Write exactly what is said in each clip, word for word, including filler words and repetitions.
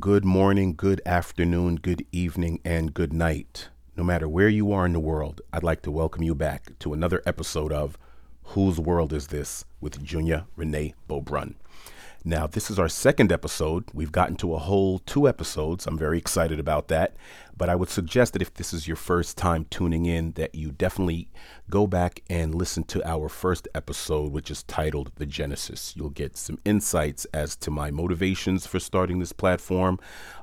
good morning, good afternoon, good evening, and good night. No matter where you are in the world, I'd like to welcome you back to another episode of Whose World Is This? With Junior Renee Beaubrun. Now, this is our second episode. We've gotten to a whole two episodes. I'm very excited about that. But I would suggest that if this is your first time tuning in, that you definitely go back and listen to our first episode, which is titled The Genesis. You'll get some insights as to my motivations for starting this platform,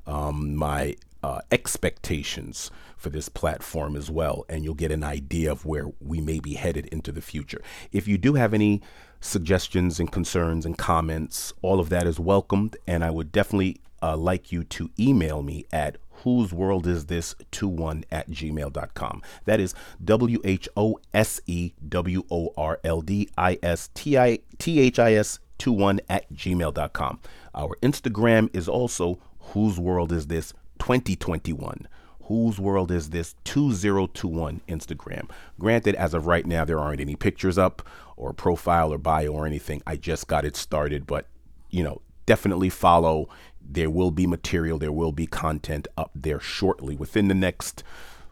um, my uh, expectations for this platform as well. And you'll get an idea of where we may be headed into the future. If you do have any suggestions and concerns and comments, all of that is welcomed, and I would definitely uh, like you to email me at whose world is this two one at gmail dot com. That is W H O S E W O R L D I S T I T H I S two one at gmail dot com. Our Instagram is also Whose World Is This twenty twenty-one. Whose World Is This two thousand twenty-one Instagram. Granted, as of right now, there aren't any pictures up or profile or bio or anything. I just got it started, but, you know, definitely follow. There will be material. There will be content up there shortly. Within the next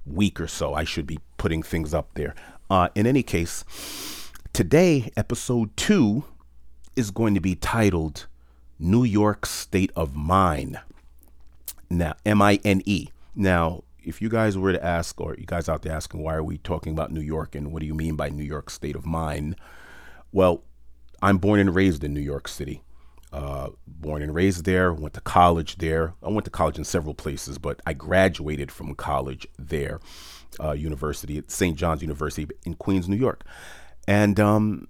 week or so, I should be putting things up there. Uh, in any case, today, episode two is going to be titled New York State of Mind. Now, M I N E. Now, if you guys were to ask, or you guys out there asking, why are we talking about New York and what do you mean by New York state of mind? Well, I'm born and raised in New York City, uh, born and raised there, went to college there. I went to college in several places, but I graduated from college there, uh, university at Saint John's University in Queens, New York. And um,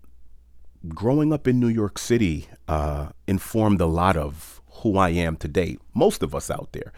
growing up in New York City uh, informed a lot of who I am today, most of us out there.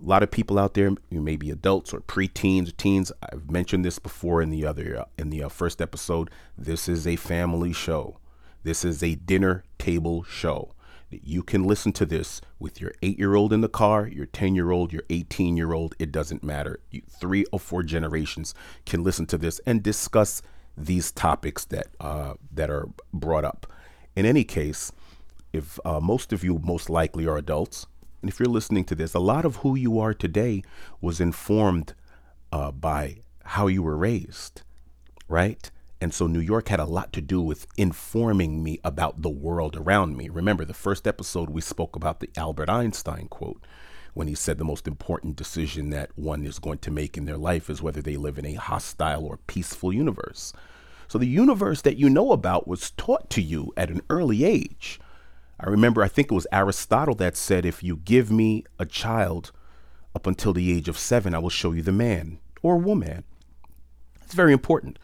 A lot of people out there, you may be adults or preteens or teens. I've mentioned this before in the other uh, in the uh, first episode. This is a family show. This is a dinner table show. You can listen to this with your eight-year-old in the car, your ten-year-old, your eighteen-year-old. It doesn't matter. You, three or four generations can listen to this and discuss these topics that uh, that are brought up. In any case, if uh, most of you most likely are adults. And if you're listening to this, a lot of who you are today was informed uh, by how you were raised, right? And so New York had a lot to do with informing me about the world around me. Remember, the first episode we spoke about the Albert Einstein quote when he said the most important decision that one is going to make in their life is whether they live in a hostile or peaceful universe. So the universe that you know about was taught to you at an early age. I remember, I think it was Aristotle that said, if you give me a child up until the age of seven, I will show you the man or woman. It's very important.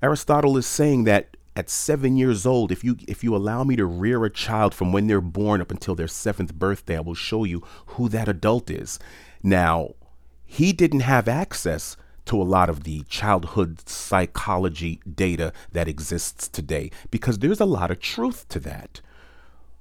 Aristotle is saying that at seven years old, if you if you allow me to rear a child from when they're born up until their seventh birthday, I will show you who that adult is. Now, he didn't have access to a lot of the childhood psychology data that exists today, because there's a lot of truth to that.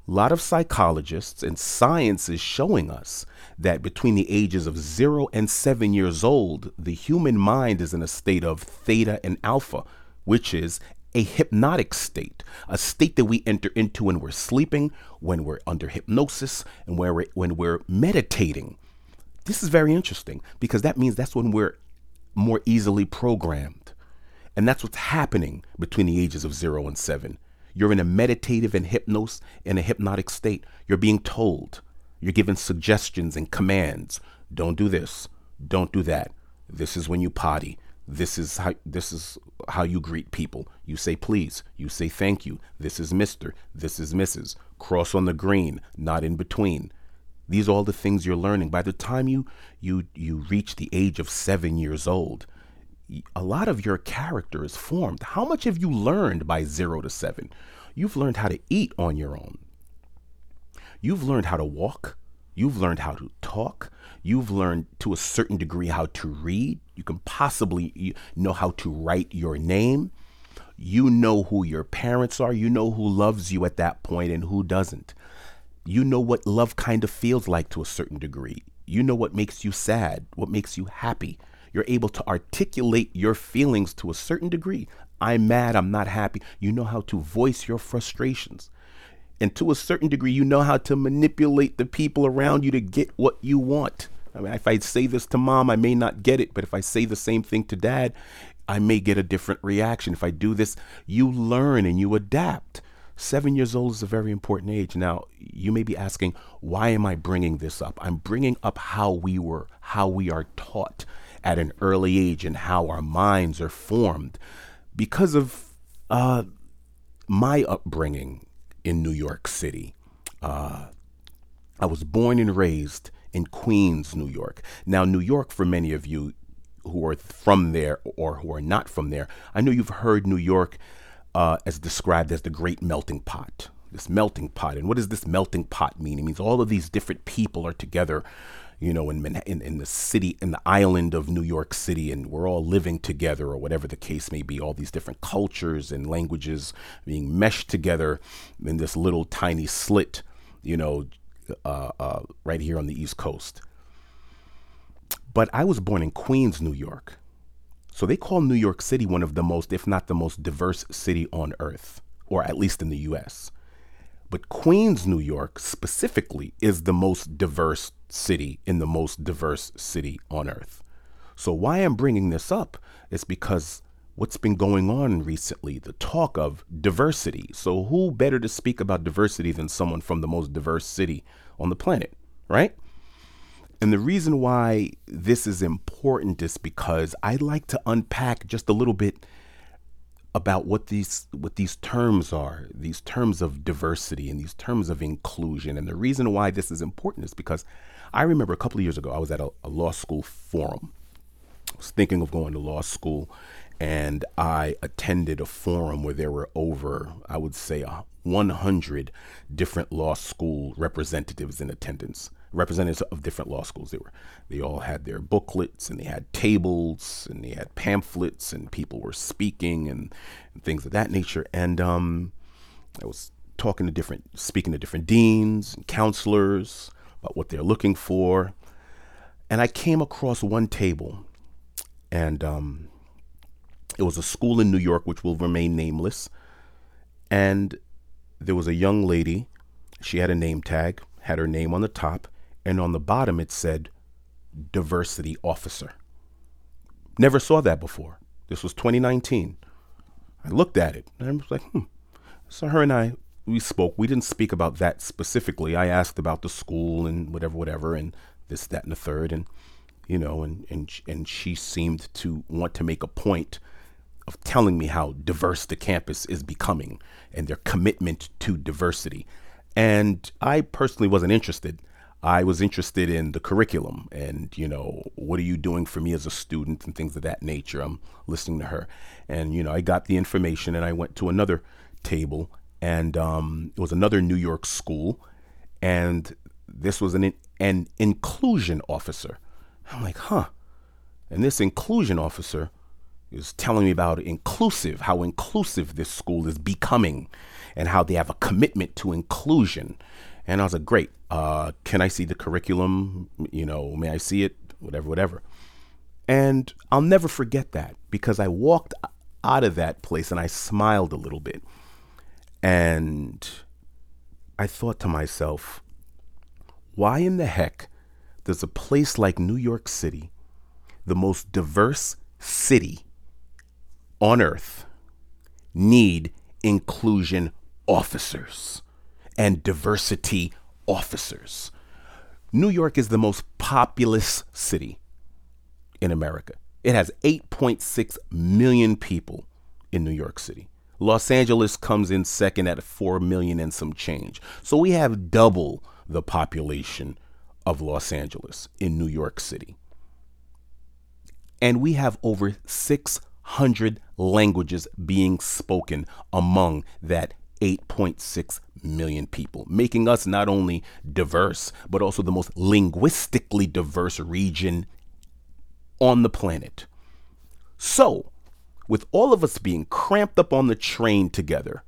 A lot of psychologists and science is showing us that between the ages of zero and seven years old, the human mind is in a state of theta and alpha, which is a hypnotic state, a state that we enter into when we're sleeping, when we're under hypnosis, and where we're, when we're meditating. This is very interesting because that means that's when we're more easily programmed. And that's what's happening between the ages of zero and seven. You're in a meditative and hypnos in a hypnotic state. You're being told. You're given suggestions and commands. Don't do this. Don't do that. This is when you potty. This is how this is how you greet people. You say please. You say thank you. This is Mister. This is Missus. Cross on the green, not in between. These are all the things you're learning. By the time you you you reach the age of seven years old, a lot of your character is formed. How much have you learned by zero to seven? You've learned how to eat on your own. You've learned how to walk. You've learned how to talk. You've learned to a certain degree how to read. You can possibly know how to write your name. You know who your parents are. You know who loves you at that point and who doesn't. You know what love kind of feels like to a certain degree. You know what makes you sad, what makes you happy. You're able to articulate your feelings to a certain degree. I'm mad, I'm not happy. You know how to voice your frustrations. And to a certain degree, you know how to manipulate the people around you to get what you want. I mean, if I say this to mom, I may not get it. But if I say the same thing to dad, I may get a different reaction. If I do this, you learn and you adapt. Seven years old is a very important age. Now, you may be asking, why am I bringing this up? I'm bringing up how we were, how we are taught at an early age and how our minds are formed because of uh, my upbringing in New York City. Uh, I was born and raised in Queens, New York. Now, New York, for many of you who are from there or who are not from there, I know you've heard New York uh, as described as the great melting pot, this melting pot. And what does this melting pot mean? It means all of these different people are together, you know, in, in, in the city, in the island of New York City, and we're all living together or whatever the case may be, all these different cultures and languages being meshed together in this little tiny slit, you know, uh, uh, right here on the East Coast. But I was born in Queens, New York. So they call New York City one of the most, if not the most diverse city on earth, or at least in the U S. But Queens, New York specifically is the most diverse city in the most diverse city on earth. So why I'm bringing this up is because what's been going on recently, the talk of diversity. So who better to speak about diversity than someone from the most diverse city on the planet, right? And the reason why this is important is because I like to unpack just a little bit about what these what these terms are, these terms of diversity and these terms of inclusion. And the reason why this is important is because I remember a couple of years ago, I was at a, a law school forum. I was thinking of going to law school, and I attended a forum where there were over, I would say, uh, one hundred different law school representatives in attendance. Representatives of different law schools. They were, they all had their booklets, and they had tables, and they had pamphlets, and people were speaking and, and things of that nature. And um, I was talking to different, speaking to different deans and counselors about what they're looking for. And I came across one table, and um, it was a school in New York, which will remain nameless. And there was a young lady. She had a name tag, had her name on the top. And on the bottom, it said diversity officer. Never saw that before. This was twenty nineteen. I looked at it and I was like, hmm. So her and I, we spoke. We didn't speak about that specifically. I asked about the school and whatever, whatever, and this, that, and the third. And, you know, and, and, and she seemed to want to make a point of telling me how diverse the campus is becoming and their commitment to diversity. And I personally wasn't interested. I was interested in the curriculum and, you know, what are you doing for me as a student and things of that nature. I'm listening to her. And, you know, I got the information, and I went to another table, and um, it was another New York school. And this was an, an inclusion officer. I'm like, huh. And this inclusion officer is telling me about inclusive, how inclusive this school is becoming and how they have a commitment to inclusion. And I was like, great. Uh, can I see the curriculum? You know, may I see it? Whatever, whatever. And I'll never forget that, because I walked out of that place and I smiled a little bit. And I thought to myself, why in the heck does a place like New York City, the most diverse city on earth, need inclusion officers and diversity officers? New York is the most populous city in America. It has eight point six million people in New York City. Los Angeles comes in second at four million and some change. So we have double the population of Los Angeles in New York City. And we have over six hundred languages being spoken among that eight point six million people, making us not only diverse, but also the most linguistically diverse region on the planet. So, with all of us being cramped up on the train together,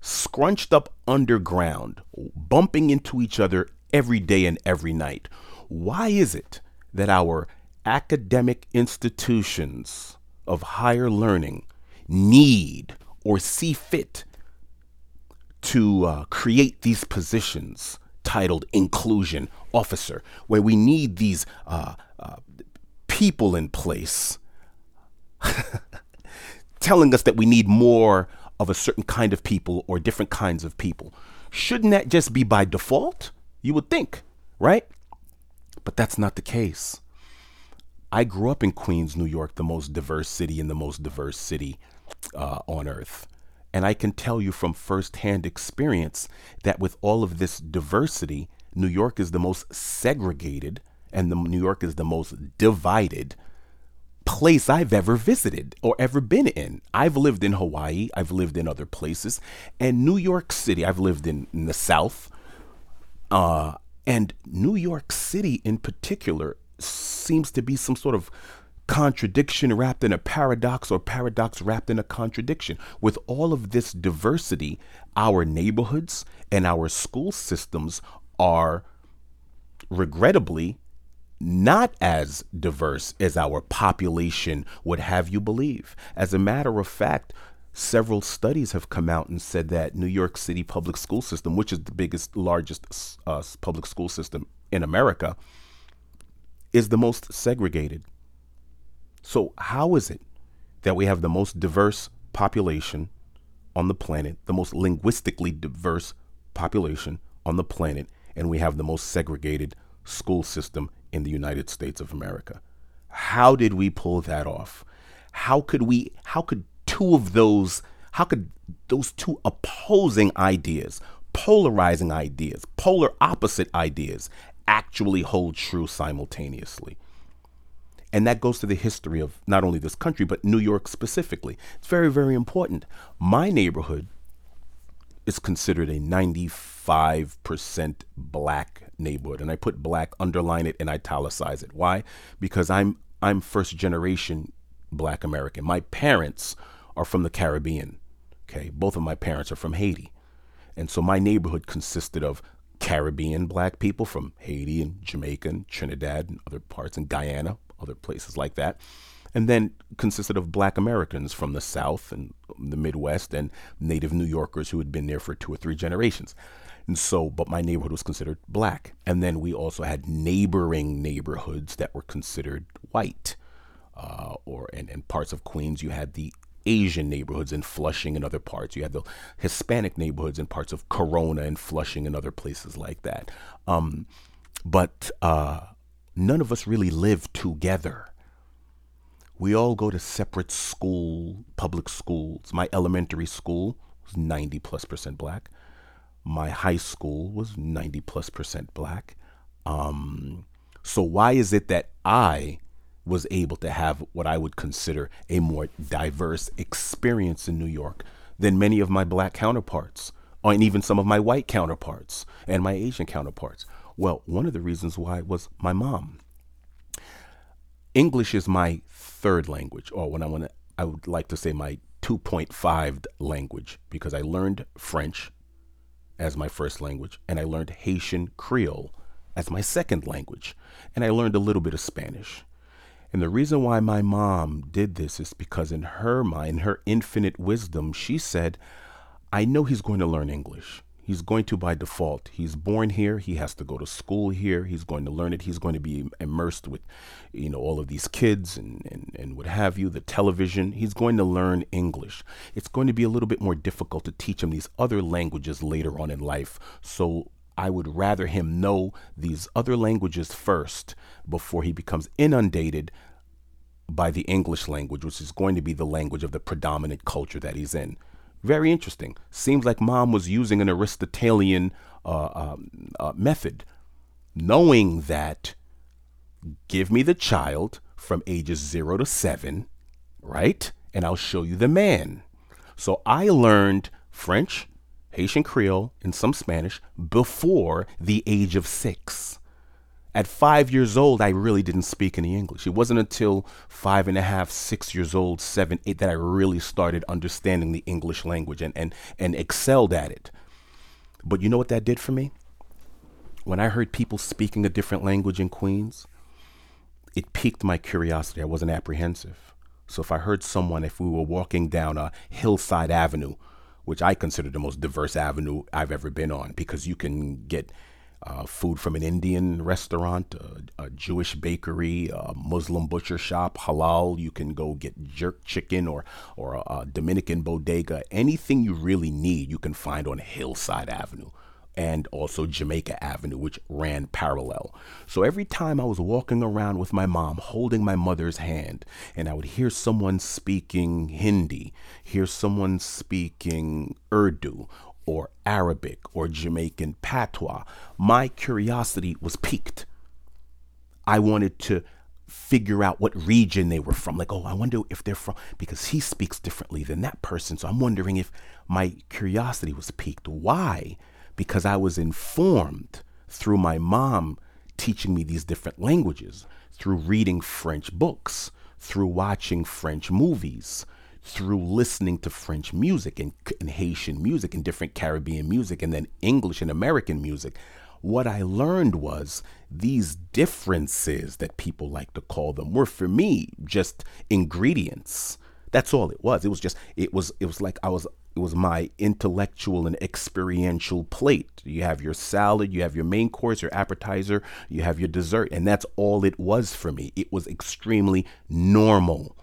scrunched up underground, bumping into each other every day and every night, why is it that our academic institutions of higher learning need or see fit to uh, create these positions titled inclusion officer, where we need these uh, uh, people in place telling us that we need more of a certain kind of people or different kinds of people. Shouldn't that just be by default? You would think, right? But that's not the case. I grew up in Queens, New York, the most diverse city and the most diverse city uh, on earth. And I can tell you from firsthand experience that with all of this diversity, New York is the most segregated and the, New York is the most divided place I've ever visited or ever been in. I've lived in Hawaii. I've lived in other places. And New York City, I've lived in, in the South. Uh, and New York City in particular seems to be some sort of contradiction wrapped in a paradox, or paradox wrapped in a contradiction. With all of this diversity, our neighborhoods and our school systems are regrettably not as diverse as our population would have you believe. As a matter of fact, several studies have come out and said that New York City public school system, which is the biggest, largest uh, public school system in America, is the most segregated. So how is it that we have the most diverse population on the planet, the most linguistically diverse population on the planet, and we have the most segregated school system in the United States of America? How did we pull that off? How could we, how could two of those, how could those two opposing ideas, polarizing ideas, polar opposite ideas, actually hold true simultaneously? And that goes to the history of not only this country, but New York specifically. It's very, very important. My neighborhood is considered a ninety-five percent black neighborhood. And I put black, underline it, and italicize it. Why? Because I'm I'm first generation black American. My parents are from the Caribbean. Okay, both of my parents are from Haiti. And so my neighborhood consisted of Caribbean black people from Haiti and Jamaica and Trinidad and other parts, and Guyana, other places like that, and then consisted of black Americans from the South and the Midwest and native New Yorkers who had been there for two or three generations. And so, but my neighborhood was considered black. And then we also had neighboring neighborhoods that were considered white. Uh, or in, in parts of Queens, you had the Asian neighborhoods in Flushing and other parts. You had the Hispanic neighborhoods in parts of Corona and Flushing and other places like that. Um, but uh, none of us really live together. We all go to separate school, public schools. My elementary school was ninety plus percent black. My high school was ninety plus percent black. Um, so why is it that I was able to have what I would consider a more diverse experience in New York than many of my black counterparts, and even some of my white counterparts and my Asian counterparts? Well, one of the reasons why was my mom. English is my third language, or when I want to, I would like to say my two point five language, because I learned French as my first language, and I learned Haitian Creole as my second language, and I learned a little bit of Spanish. And the reason why my mom did this is because in her mind, her infinite wisdom, she said, I know he's going to learn English. He's going to by default. He's born here. He has to go to school here. He's going to learn it. He's going to be immersed with, you know, all of these kids and, and, and what have you, the television. He's going to learn English. It's going to be a little bit more difficult to teach him these other languages later on in life. So I would rather him know these other languages first before he becomes inundated by the English language, which is going to be the language of the predominant culture that he's in. Very interesting. Seems like mom was using an Aristotelian uh, um, uh, method, knowing that give me the child from ages zero to seven, right? And I'll show you the man. So I learned French, Haitian Creole, and some Spanish before the age of six. At five years old, I really didn't speak any English. It wasn't until five and a half, six years old, seven, eight, that I really started understanding the English language and, and, and excelled at it. But you know what that did for me? When I heard people speaking a different language in Queens, it piqued my curiosity. I wasn't apprehensive. So if I heard someone, if we were walking down a hillside avenue which I consider the most diverse avenue I've ever been on, because you can get uh, food from an Indian restaurant, a, a Jewish bakery, a Muslim butcher shop, halal. You can go get jerk chicken or, or a, a Dominican bodega. Anything you really need, you can find on Hillside Avenue, and also Jamaica Avenue, which ran parallel. So every time I was walking around with my mom, holding my mother's hand, and I would hear someone speaking Hindi, hear someone speaking Urdu, or Arabic, or Jamaican patois, my curiosity was piqued. I wanted to figure out what region they were from. Like, oh, I wonder if they're from, because he speaks differently than that person. So I'm wondering if my curiosity was piqued. Why? Because I was informed through my mom teaching me these different languages, through reading French books, through watching French movies, through listening to French music and, and Haitian music and different Caribbean music, and then English and American music. What I learned was these differences, that people like to call them, were for me just ingredients. That's all it was. It was just, it was, it was like I was, it was my intellectual and experiential plate. You have your salad, you have your main course, your appetizer, you have your dessert, and that's all it was for me. It was extremely normal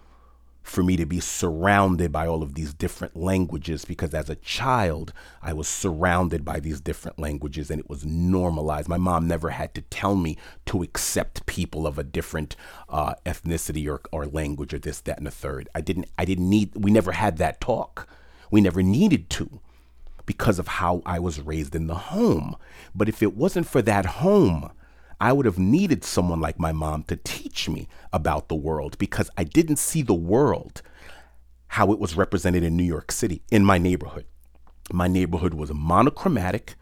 for me to be surrounded by all of these different languages, because as a child, I was surrounded by these different languages and it was normalized. My mom never had to tell me to accept people of a different uh, ethnicity or, or language or this, that, and the third. I didn't, I didn't need, we never had that talk. We never needed to, because of how I was raised in the home. But if it wasn't for that home, I would have needed someone like my mom to teach me about the world, because I didn't see the world how it was represented in New York City, in my neighborhood. My neighborhood was monochromatic.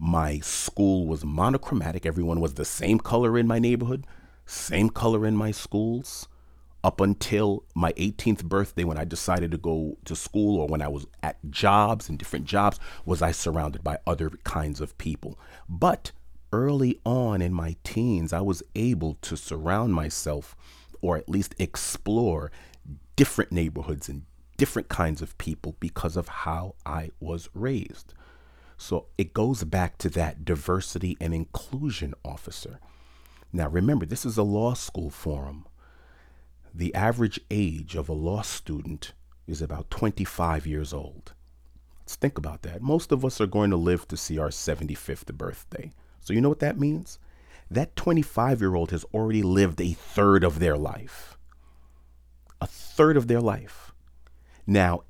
My school was monochromatic. Everyone was the same color in my neighborhood, same color in my schools, up until my eighteenth birthday, when I decided to go to school, or when I was at jobs and different jobs, was I surrounded by other kinds of people. But early on in my teens, I was able to surround myself, or at least explore different neighborhoods and different kinds of people, because of how I was raised. So it goes back to that diversity and inclusion officer. Now, remember, this is a law school forum. The average age of a law student is about twenty-five years old. Let's think about that. Most of us are going to live to see our seventy-fifth birthday. So you know what that means? That twenty-five-year-old has already lived a third of their life. A third of their life. Now,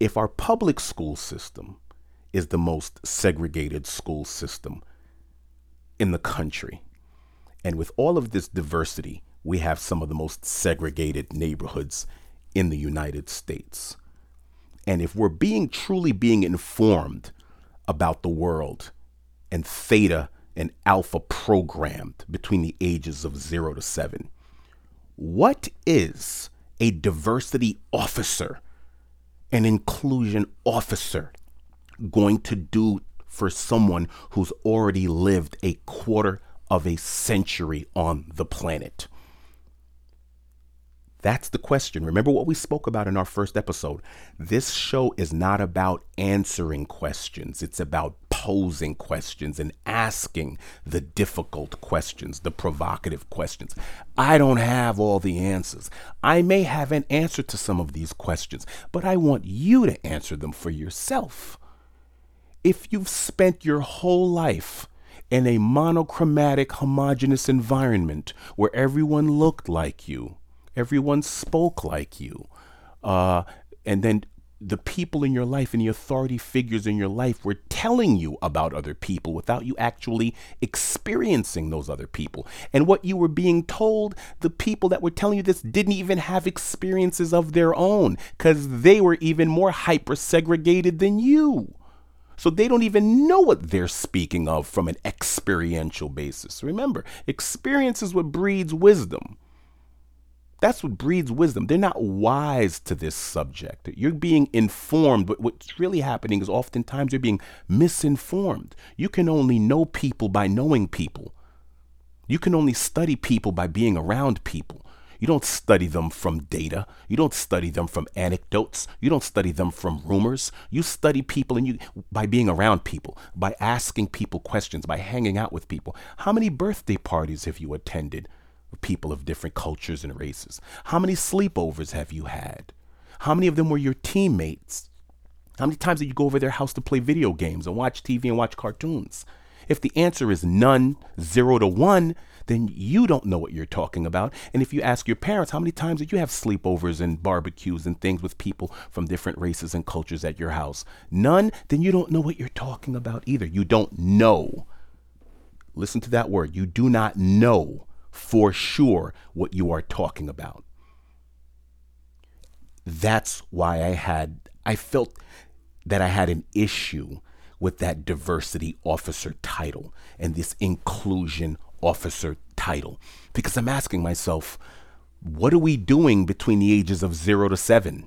if our public school system is the most segregated school system in the country, and with all of this diversity, we have some of the most segregated neighborhoods in the United States. And if we're being truly being informed about the world, and theta and alpha programmed between the ages of zero to seven, what is a diversity officer, an inclusion officer, going to do for someone who's already lived a quarter of a century on the planet? That's the question. Remember what we spoke about in our first episode. This show is not about answering questions. It's about posing questions and asking the difficult questions, the provocative questions. I don't have all the answers. I may have an answer to some of these questions, but I want you to answer them for yourself. If you've spent your whole life in a monochromatic, homogeneous environment where everyone looked like you, everyone spoke like you, uh, and then the people in your life and the authority figures in your life were telling you about other people without you actually experiencing those other people. And what you were being told, the people that were telling you this didn't even have experiences of their own, because they were even more hyper-segregated than you. So they don't even know what they're speaking of from an experiential basis. Remember, experience is what breeds wisdom. That's what breeds wisdom. They're not wise to this subject. You're being informed, but what's really happening is oftentimes you're being misinformed. You can only know people by knowing people. You can only study people by being around people. You don't study them from data. You don't study them from anecdotes. You don't study them from rumors. You study people and you by being around people, by asking people questions, by hanging out with people. How many birthday parties have you attended? People of different cultures and races. How many sleepovers have you had? How many of them were your teammates? How many times did you go over their house to play video games and watch T V and watch cartoons? If the answer is none, zero to one, then you don't know what you're talking about. And if you ask your parents, how many times did you have sleepovers and barbecues and things with people from different races and cultures at your house? None, then you don't know what you're talking about either. You don't know. Listen to that word. You do not know for sure what you are talking about. That's why I had, I felt that I had an issue with that diversity officer title and this inclusion officer title, because I'm asking myself, what are we doing between the ages of zero to seven?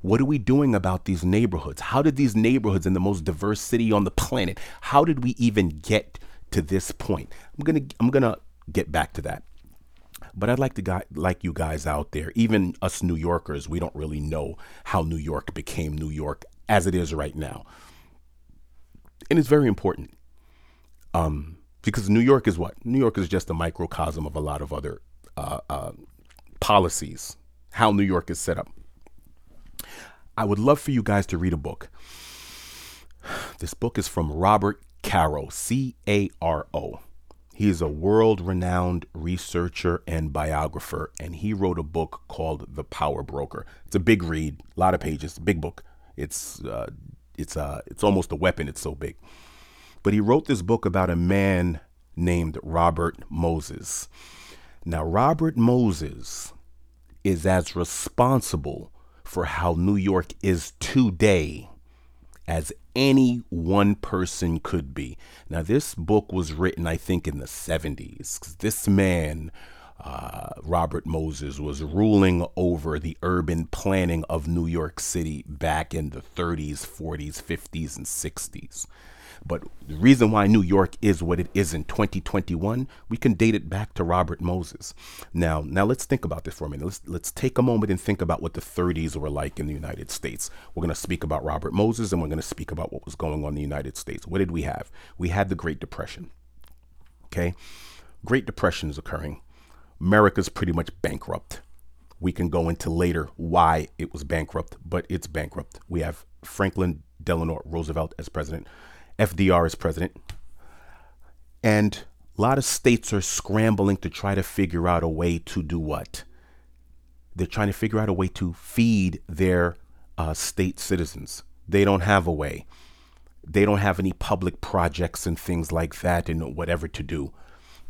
What are we doing about these neighborhoods? How did these neighborhoods in the most diverse city on the planet, how did we even get to this point? I'm gonna, I'm gonna get back to that. But I'd like to guy, like you guys out there, even us New Yorkers, we don't really know how New York became New York as it is right now. And it's very important, um, because New York is what? New York is just a microcosm of a lot of other uh, uh, policies, how New York is set up. I would love for you guys to read a book. This book is from Robert Caro, C A R O. He is a world-renowned researcher and biographer, and he wrote a book called The Power Broker. It's a big read, a lot of pages, big book. It's uh, it's uh, it's almost a weapon, it's so big. But he wrote this book about a man named Robert Moses. Now, Robert Moses is as responsible for how New York is today as any one person could be. Now, this book was written, I think, in the seventies. 'Cause this man, uh, Robert Moses, was ruling over the urban planning of New York City back in the thirties, forties, fifties, and sixties. But the reason why New York is what it is in twenty twenty-one, we can date it back to Robert Moses. Now, now let's think about this for a minute. Let's let's take a moment and think about what the thirties were like in the United States. We're going to speak about Robert Moses, and we're going to speak about what was going on in the United States. What did we have? We had the Great Depression. Okay, Great Depression is occurring. America's pretty much bankrupt. We can go into later why it was bankrupt, but it's bankrupt. We have Franklin Delano Roosevelt as president. F D R is president, and a lot of states are scrambling to try to figure out a way to do what? They're trying to figure out a way to feed their uh, state citizens. They don't have a way. They don't have any public projects and things like that and whatever to do.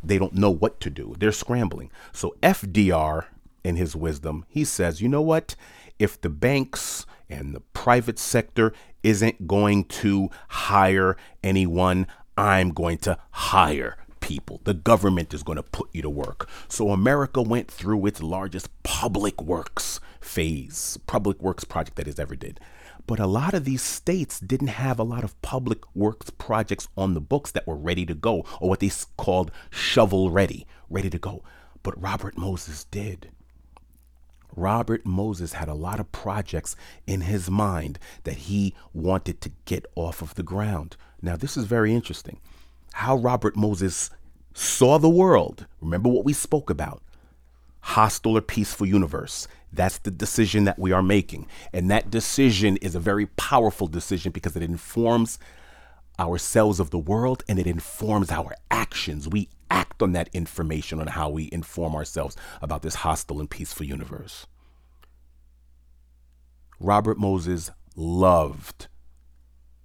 They don't know what to do. They're scrambling. So F D R, in his wisdom, he says, you know what? If the banks and the private sector isn't going to hire anyone, I'm going to hire people. The government is going to put you to work. So America went through its largest public works phase, public works project that it ever did. But a lot of these states didn't have a lot of public works projects on the books that were ready to go, or what they called shovel ready, ready to go. But Robert Moses did. Robert Moses had a lot of projects in his mind that he wanted to get off of the ground. Now, this is very interesting. How Robert Moses saw the world. Remember what we spoke about. Hostile or peaceful universe. That's the decision that we are making. And that decision is a very powerful decision because it informs ourselves of the world and it informs our actions. We act on that information on how we inform ourselves about this hostile and peaceful universe. Robert Moses loved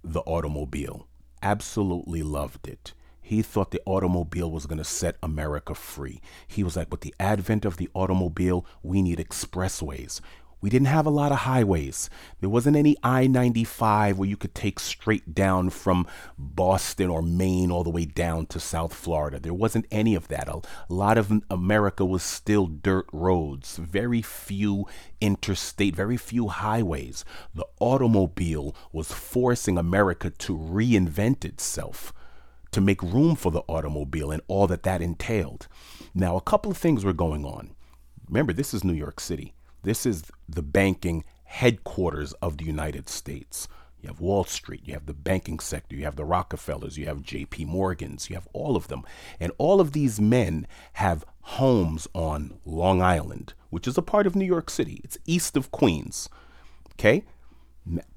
the automobile, absolutely loved it. He thought the automobile was going to set America free. He was like, with the advent of the automobile, we need expressways. We didn't have a lot of highways. There wasn't any I ninety-five where you could take straight down from Boston or Maine all the way down to South Florida. There wasn't any of that. A lot of America was still dirt roads, very few interstate, very few highways. The automobile was forcing America to reinvent itself, to make room for the automobile and all that that entailed. Now, a couple of things were going on. Remember, this is New York City. This is the banking headquarters of the United States. You have Wall Street, you have the banking sector, you have the Rockefellers, you have J P Morgans, you have all of them. And all of these men have homes on Long Island, which is a part of New York City. It's east of Queens, okay?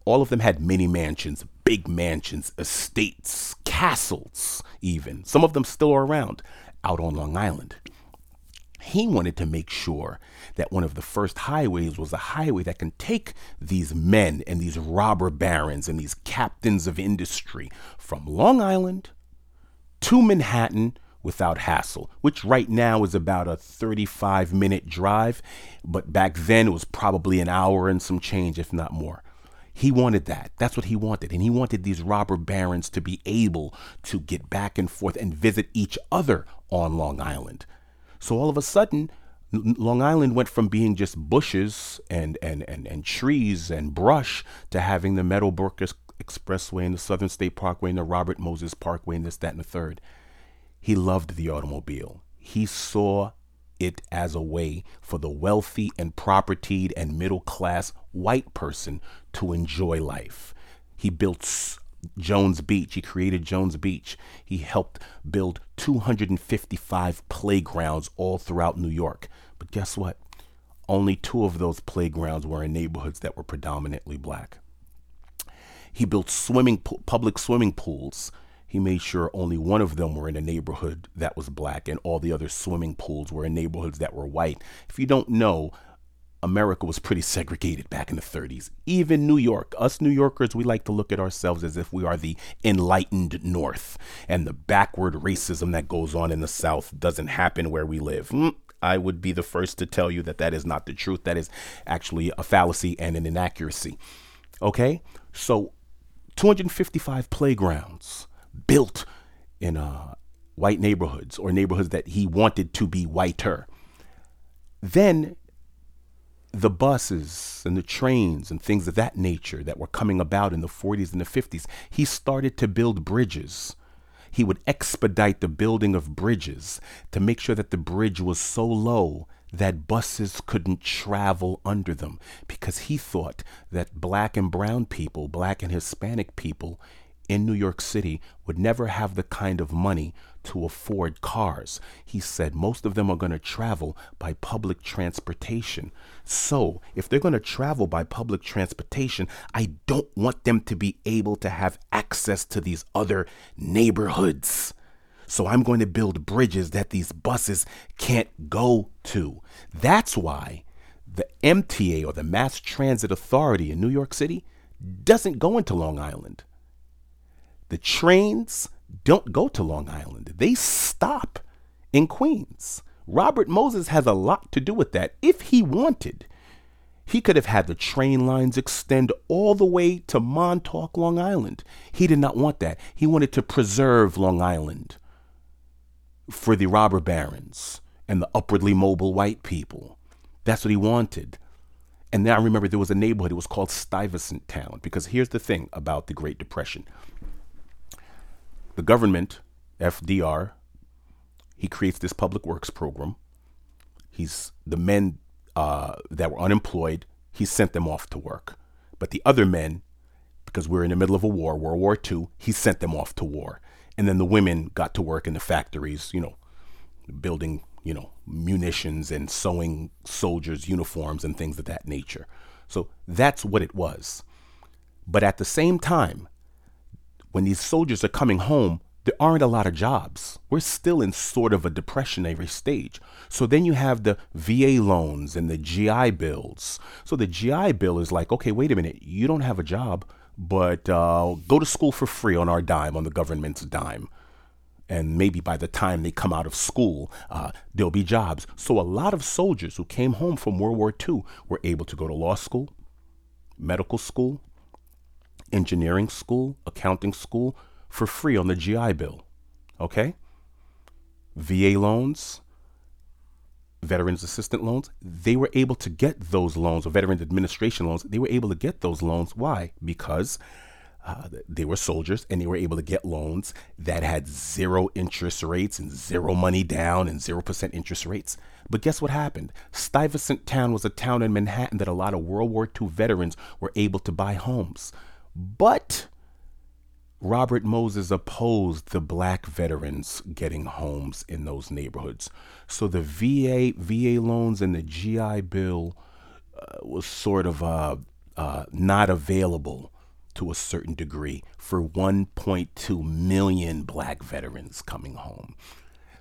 All of them had mini mansions, big mansions, estates, castles even. Some of them still are around out on Long Island. He wanted to make sure that one of the first highways was a highway that can take these men and these robber barons and these captains of industry from Long Island to Manhattan without hassle, which right now is about a thirty-five minute drive, but back then it was probably an hour and some change, if not more. He wanted that. That's what he wanted. And he wanted these robber barons to be able to get back and forth and visit each other on Long Island. So all of a sudden, Long Island went from being just bushes and, and, and, and trees and brush to having the Meadowbrook Expressway and the Southern State Parkway and the Robert Moses Parkway and this, that, and the third. He loved the automobile. He saw it as a way for the wealthy and propertied and middle-class white person to enjoy life. He built Jones Beach. He created Jones Beach. He helped build two hundred fifty-five playgrounds all throughout New York. But guess what? Only two of those playgrounds were in neighborhoods that were predominantly black. He built swimming po- public swimming pools. He made sure only one of them were in a neighborhood that was black, and all the other swimming pools were in neighborhoods that were white. If you don't know, America was pretty segregated back in the thirties. Even New York, us New Yorkers, we like to look at ourselves as if we are the enlightened North, and the backward racism that goes on in the South doesn't happen where we live. Mm, I would be the first to tell you that that is not the truth. That is actually a fallacy and an inaccuracy. Okay? So two hundred fifty-five playgrounds built in uh, white neighborhoods, or neighborhoods that he wanted to be whiter. Then the buses and the trains and things of that nature that were coming about in the forties and the fifties, he started to build bridges. He would expedite the building of bridges to make sure that the bridge was so low that buses couldn't travel under them, because he thought that black and brown people, black and Hispanic people in New York City would never have the kind of money to afford cars. He said most of them are going to travel by public transportation. So if they're going to travel by public transportation, I don't want them to be able to have access to these other neighborhoods. So I'm going to build bridges that these buses can't go to. That's why the M T A, or the Mass Transit Authority in New York City, doesn't go into Long Island. The trains don't go to Long Island. They stop in Queens. Robert Moses has a lot to do with that. If he wanted, he could have had the train lines extend all the way to Montauk, Long Island. He did not want that. He wanted to preserve Long Island for the robber barons and the upwardly mobile white people. That's what he wanted. And then I remember there was a neighborhood. It was called Stuyvesant Town, because here's the thing about the Great Depression. The government, F D R, he creates this public works program. He's the men uh, that were unemployed, he sent them off to work. But the other men, because we were in the middle of a war, World War Two, he sent them off to war. And then the women got to work in the factories, you know, building, you know, munitions and sewing soldiers' uniforms and things of that nature. So that's what it was. But at the same time, when these soldiers are coming home, there aren't a lot of jobs. We're still in sort of a depressionary stage. So then you have the V A loans and the G I bills. So the G I bill is like, okay, wait a minute, you don't have a job, but uh, go to school for free on our dime, on the government's dime. And maybe by the time they come out of school, uh, there'll be jobs. So a lot of soldiers who came home from World War Two were able to go to law school, medical school, engineering school, accounting school, for free on the G I bill, okay? V A loans, Veterans Assistant loans, they were able to get those loans, or Veterans Administration loans, they were able to get those loans. Why? Because Uh, they were soldiers, and they were able to get loans that had zero interest rates and zero money down and zero percent interest rates. But guess what happened? Stuyvesant Town was a town in Manhattan that a lot of World War Two veterans were able to buy homes. But Robert Moses opposed the black veterans getting homes in those neighborhoods. So the V A V A loans and the G I Bill uh, was sort of uh, uh, not available to a certain degree for one point two million black veterans coming home.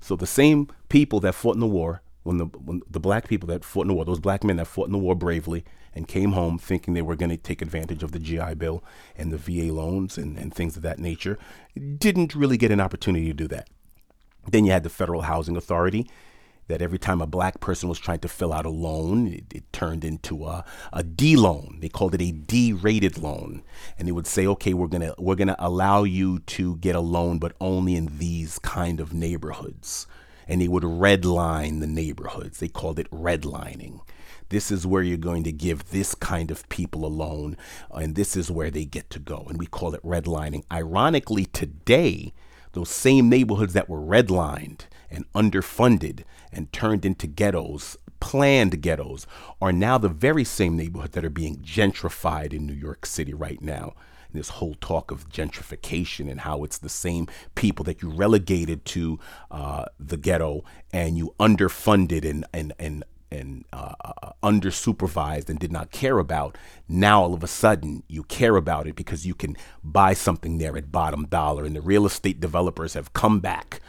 So the same people that fought in the war, when the when the black people that fought in the war, those black men that fought in the war bravely and came home thinking they were going to take advantage of the G I Bill and the V A loans and, and things of that nature, didn't really get an opportunity to do that. Then you had the Federal Housing Authority, that every time a black person was trying to fill out a loan, it, it turned into a, a D loan. They called it a D-rated loan. And they would say, okay, we're gonna we're gonna allow you to get a loan, but only in these kind of neighborhoods. And they would redline the neighborhoods. They called it redlining. This is where you're going to give this kind of people a loan, and this is where they get to go. And we call it redlining. Ironically, today, those same neighborhoods that were redlined and underfunded and turned into ghettos, planned ghettos, are now the very same neighborhoods that are being gentrified in New York City right now. This whole talk of gentrification and how it's the same people that you relegated to uh, the ghetto and you underfunded and and and and uh, undersupervised and did not care about. Now all of a sudden you care about it because you can buy something there at bottom dollar, and the real estate developers have come back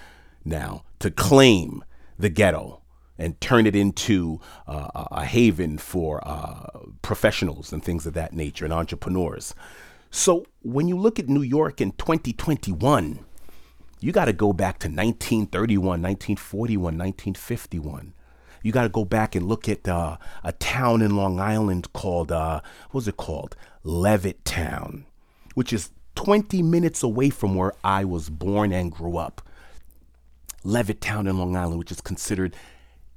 now to claim the ghetto and turn it into uh, a haven for uh, professionals and things of that nature and entrepreneurs. So when you look at New York in twenty twenty-one, you got to go back to nineteen thirty-one, nineteen forty-one, nineteen fifty-one. You got to go back and look at uh, a town in Long Island called, uh, what was it called? Levittown, which is twenty minutes away from where I was born and grew up. Levittown in Long Island, which is considered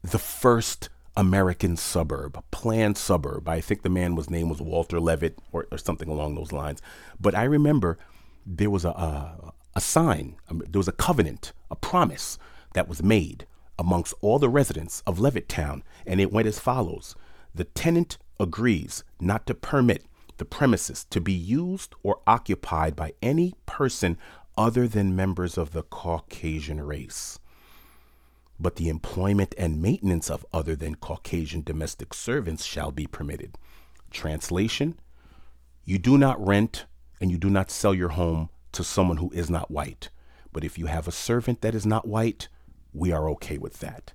the first American suburb, planned suburb. I think the man was name was Walter Levitt or, or something along those lines. But I remember there was a, a a sign, there was a covenant, a promise that was made amongst all the residents of Levittown, and it went as follows: the tenant agrees not to permit the premises to be used or occupied by any person other than members of the Caucasian race, but the employment and maintenance of other than Caucasian domestic servants shall be permitted. Translation: you do not rent and you do not sell your home to someone who is not white. But if you have a servant that is not white, we are okay with that.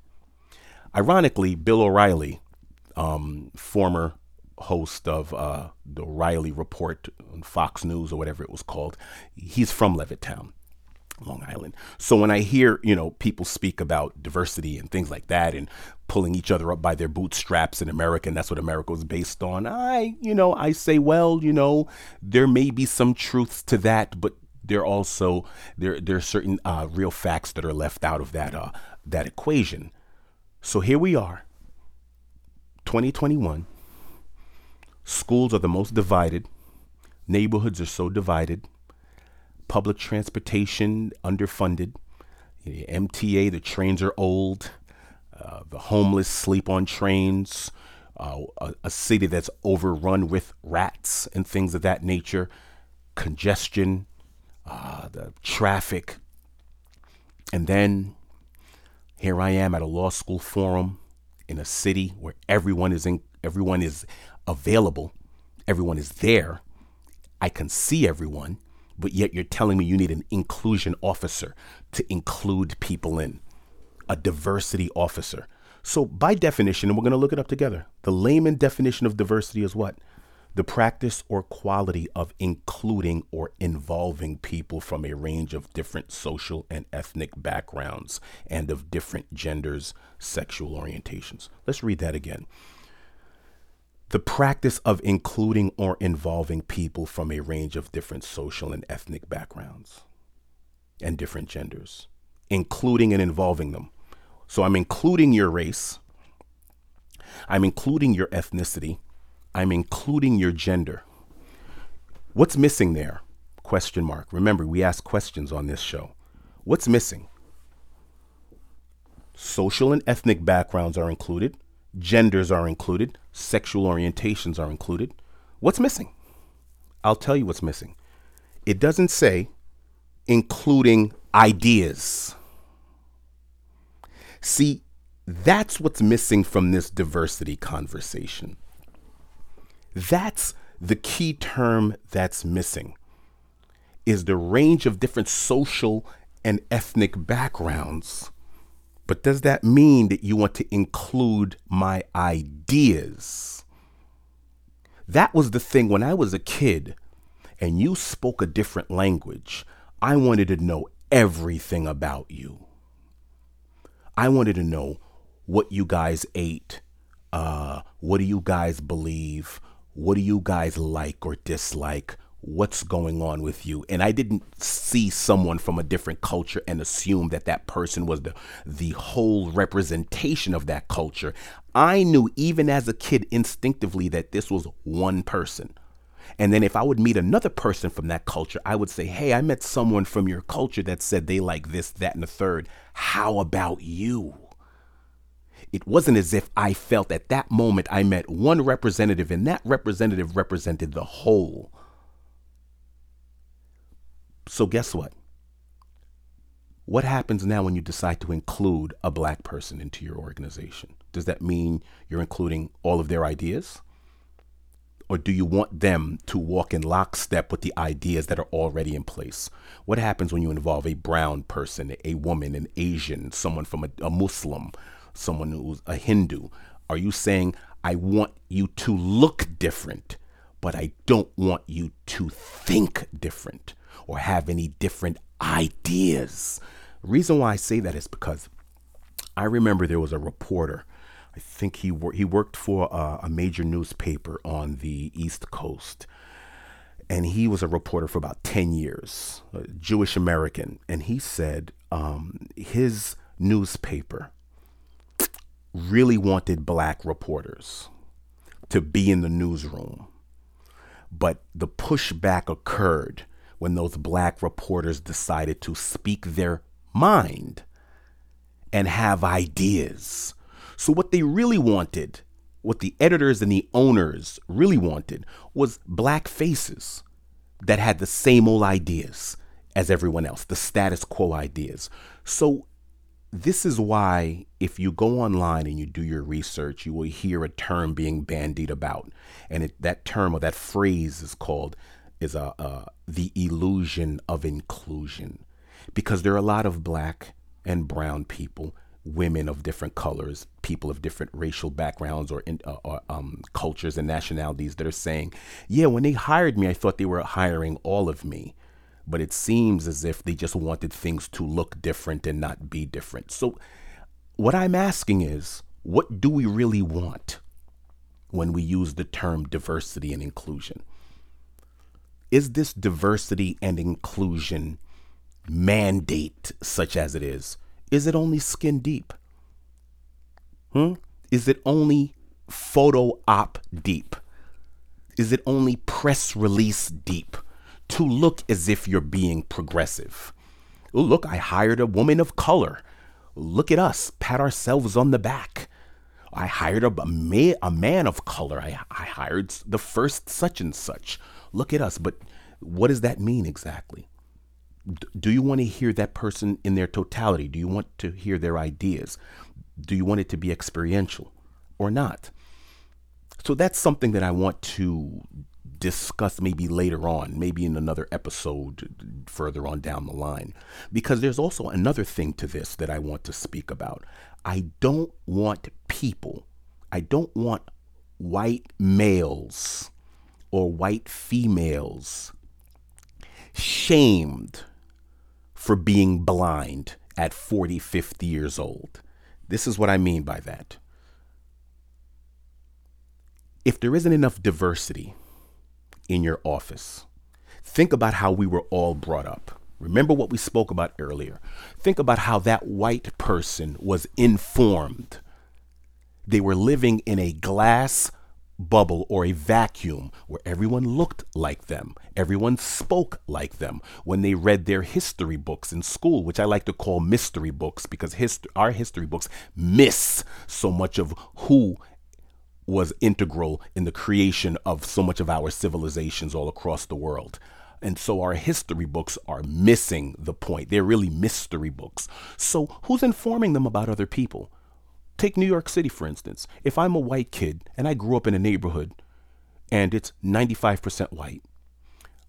Ironically, Bill O'Reilly, um, former host of uh, the O'Reilly Report on Fox News or whatever it was called, he's from Levittown, Long Island. So when I hear, you know, people speak about diversity and things like that and pulling each other up by their bootstraps in America, and that's what America was based on, I, you know, I say, well, you know, there may be some truths to that, but there also, there, there are certain uh, real facts that are left out of that, uh, that equation. So here we are, twenty twenty-one. Schools are the most divided. Neighborhoods are so divided. Public transportation underfunded, the M T A, the trains are old, uh, the homeless sleep on trains, uh, a, a city that's overrun with rats and things of that nature, congestion, uh, the traffic. And then here I am at a law school forum in a city where everyone is in, everyone is available, everyone is there, I can see everyone. But yet you're telling me you need an inclusion officer to include people in, a diversity officer. So by definition, and we're going to look it up together, the layman definition of diversity is what? The practice or quality of including or involving people from a range of different social and ethnic backgrounds and of different genders, sexual orientations. Let's read that again. The practice of including or involving people from a range of different social and ethnic backgrounds and different genders, including and involving them. So I'm including your race. I'm including your ethnicity. I'm including your gender. What's missing there? question mark. Remember, we ask questions on this show. What's missing? Social and ethnic backgrounds are included. Genders are included. Sexual orientations are included. What's missing? I'll tell you what's missing. It doesn't say including ideas. See, that's what's missing from this diversity conversation. That's the key term that's missing, is the range of different social and ethnic backgrounds. But does that mean that you want to include my ideas? That was the thing when I was a kid and you spoke a different language. I wanted to know everything about you. I wanted to know what you guys ate. Uh, what do you guys believe? What do you guys like or dislike? What's going on with you? And I didn't see someone from a different culture and assume that that person was the, the whole representation of that culture. I knew even as a kid instinctively that this was one person. And then if I would meet another person from that culture, I would say, hey, I met someone from your culture that said they like this, that, and the third. How about you? It wasn't as if I felt at that moment I met one representative and that representative represented the whole. So guess what? What happens now when you decide to include a black person into your organization? Does that mean you're including all of their ideas? Or do you want them to walk in lockstep with the ideas that are already in place? What happens when you involve a brown person, a woman, an Asian, someone from a, a Muslim, someone who's a Hindu? Are you saying, I want you to look different, but I don't want you to think different or have any different ideas? The reason why I say that is because I remember there was a reporter. I think he wor- he worked for uh, a major newspaper on the East Coast, and he was a reporter for about ten years, a Jewish American. And he said um, his newspaper really wanted black reporters to be in the newsroom. But the pushback occurred when those black reporters decided to speak their mind and have ideas. So what they really wanted, what the editors and the owners really wanted, was black faces that had the same old ideas as everyone else, the status quo ideas. So this is why if you go online and you do your research, you will hear a term being bandied about. And it, that term or that phrase is called is a, uh, the illusion of inclusion, because there are a lot of black and brown people, women of different colors, people of different racial backgrounds or, in, uh, or um, cultures and nationalities that are saying, yeah, when they hired me, I thought they were hiring all of me. But it seems as if they just wanted things to look different and not be different. So what I'm asking is, what do we really want when we use the term diversity and inclusion? Is this diversity and inclusion mandate, such as it is, is it only skin deep? Hmm? Is it only photo op deep? Is it only press release deep? To look as if you're being progressive. Ooh, look, I hired a woman of color. Look at us, pat ourselves on the back. I hired a, ma- a man of color. I, I hired the first such and such. Look at us. But what does that mean exactly? D- do you want to hear that person in their totality? Do you want to hear their ideas? Do you want it to be experiential or not? So that's something that I want to discuss maybe later on, maybe in another episode further on down the line, because there's also another thing to this that I want to speak about. I don't want people, I don't want white males or white females shamed for being blind at forty, fifty years old. This is what I mean by that. If there isn't enough diversity in your office, think about how we were all brought up. Remember what we spoke about earlier. Think about how that white person was informed. They were living in a glass bubble or a vacuum where everyone looked like them, everyone spoke like them when they read their history books in school, which I like to call mystery books because hist- our history books miss so much of who was integral in the creation of so much of our civilizations all across the world. And so our history books are missing the point. They're really mystery books. So who's informing them about other people? Take New York City, for instance. If I'm a white kid and I grew up in a neighborhood and it's ninety-five percent white,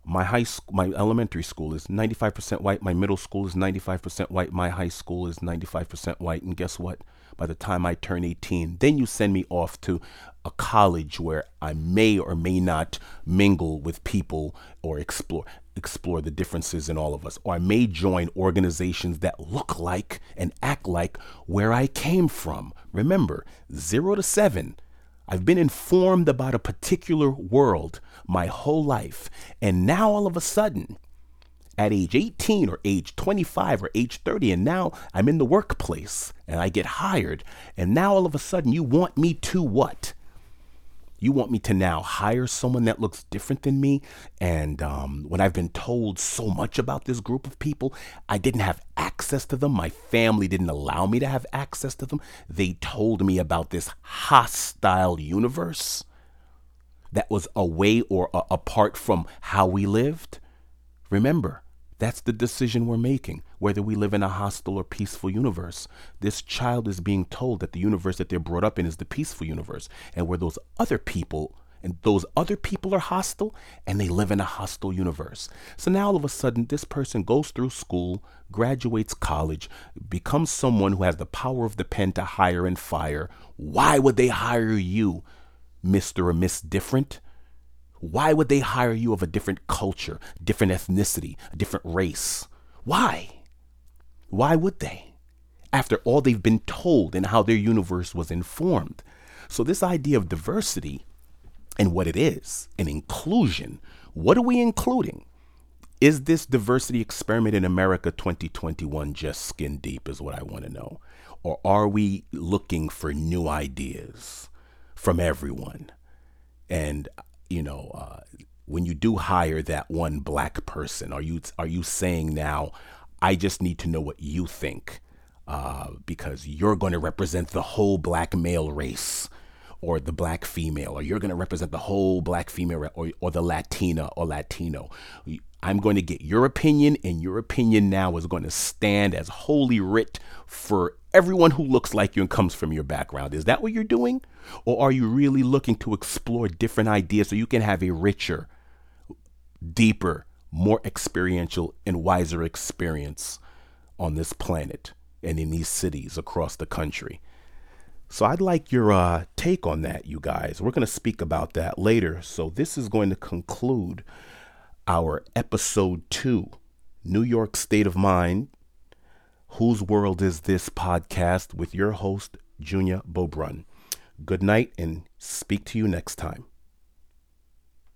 my high sc- my elementary school is ninety-five percent white, my middle school is ninety-five percent white, my high school is ninety-five percent white, and guess what? By the time I turn eighteen, then you send me off to a college where I may or may not mingle with people or explore explore the differences in all of us. Or I may join organizations that look like and act like where I came from. Remember, zero to seven. I've been informed about a particular world my whole life. And now all of a sudden, at age eighteen or age twenty-five or age thirty, and now I'm in the workplace and I get hired. And now all of a sudden you want me to what? You want me to now hire someone that looks different than me? And um, when I've been told so much about this group of people, I didn't have access to them. My family didn't allow me to have access to them. They told me about this hostile universe that was away or uh, apart from how we lived. Remember, that's the decision we're making, whether we live in a hostile or peaceful universe. This child is being told that the universe that they're brought up in is the peaceful universe, and where those other people, and those other people are hostile, and they live in a hostile universe. So now all of a sudden, this person goes through school, graduates college, becomes someone who has the power of the pen to hire and fire. Why would they hire you, Mister or Miss Different? Why would they hire you of a different culture, different ethnicity, a different race? Why? Why would they? After all they've been told and how their universe was informed. So this idea of diversity and what it is, and inclusion, what are we including? Is this diversity experiment in America twenty twenty-one just skin deep is what I want to know? Or are we looking for new ideas from everyone? And You know, uh, when you do hire that one black person, are you are you saying now, I just need to know what you think uh, because you're going to represent the whole black male race or the black female, or you're going to represent the whole black female or, or the Latina or Latino. I'm going to get your opinion, and your opinion now is going to stand as holy writ for everyone who looks like you and comes from your background. Is that what you're doing? Or are you really looking to explore different ideas so you can have a richer, deeper, more experiential and wiser experience on this planet and in these cities across the country? So I'd like your uh, take on that, you guys. We're going to speak about that later. So this is going to conclude our episode two, New York State of Mind, Whose World Is This? Podcast with your host, Junior Beaubrun. Good night, and speak to you next time.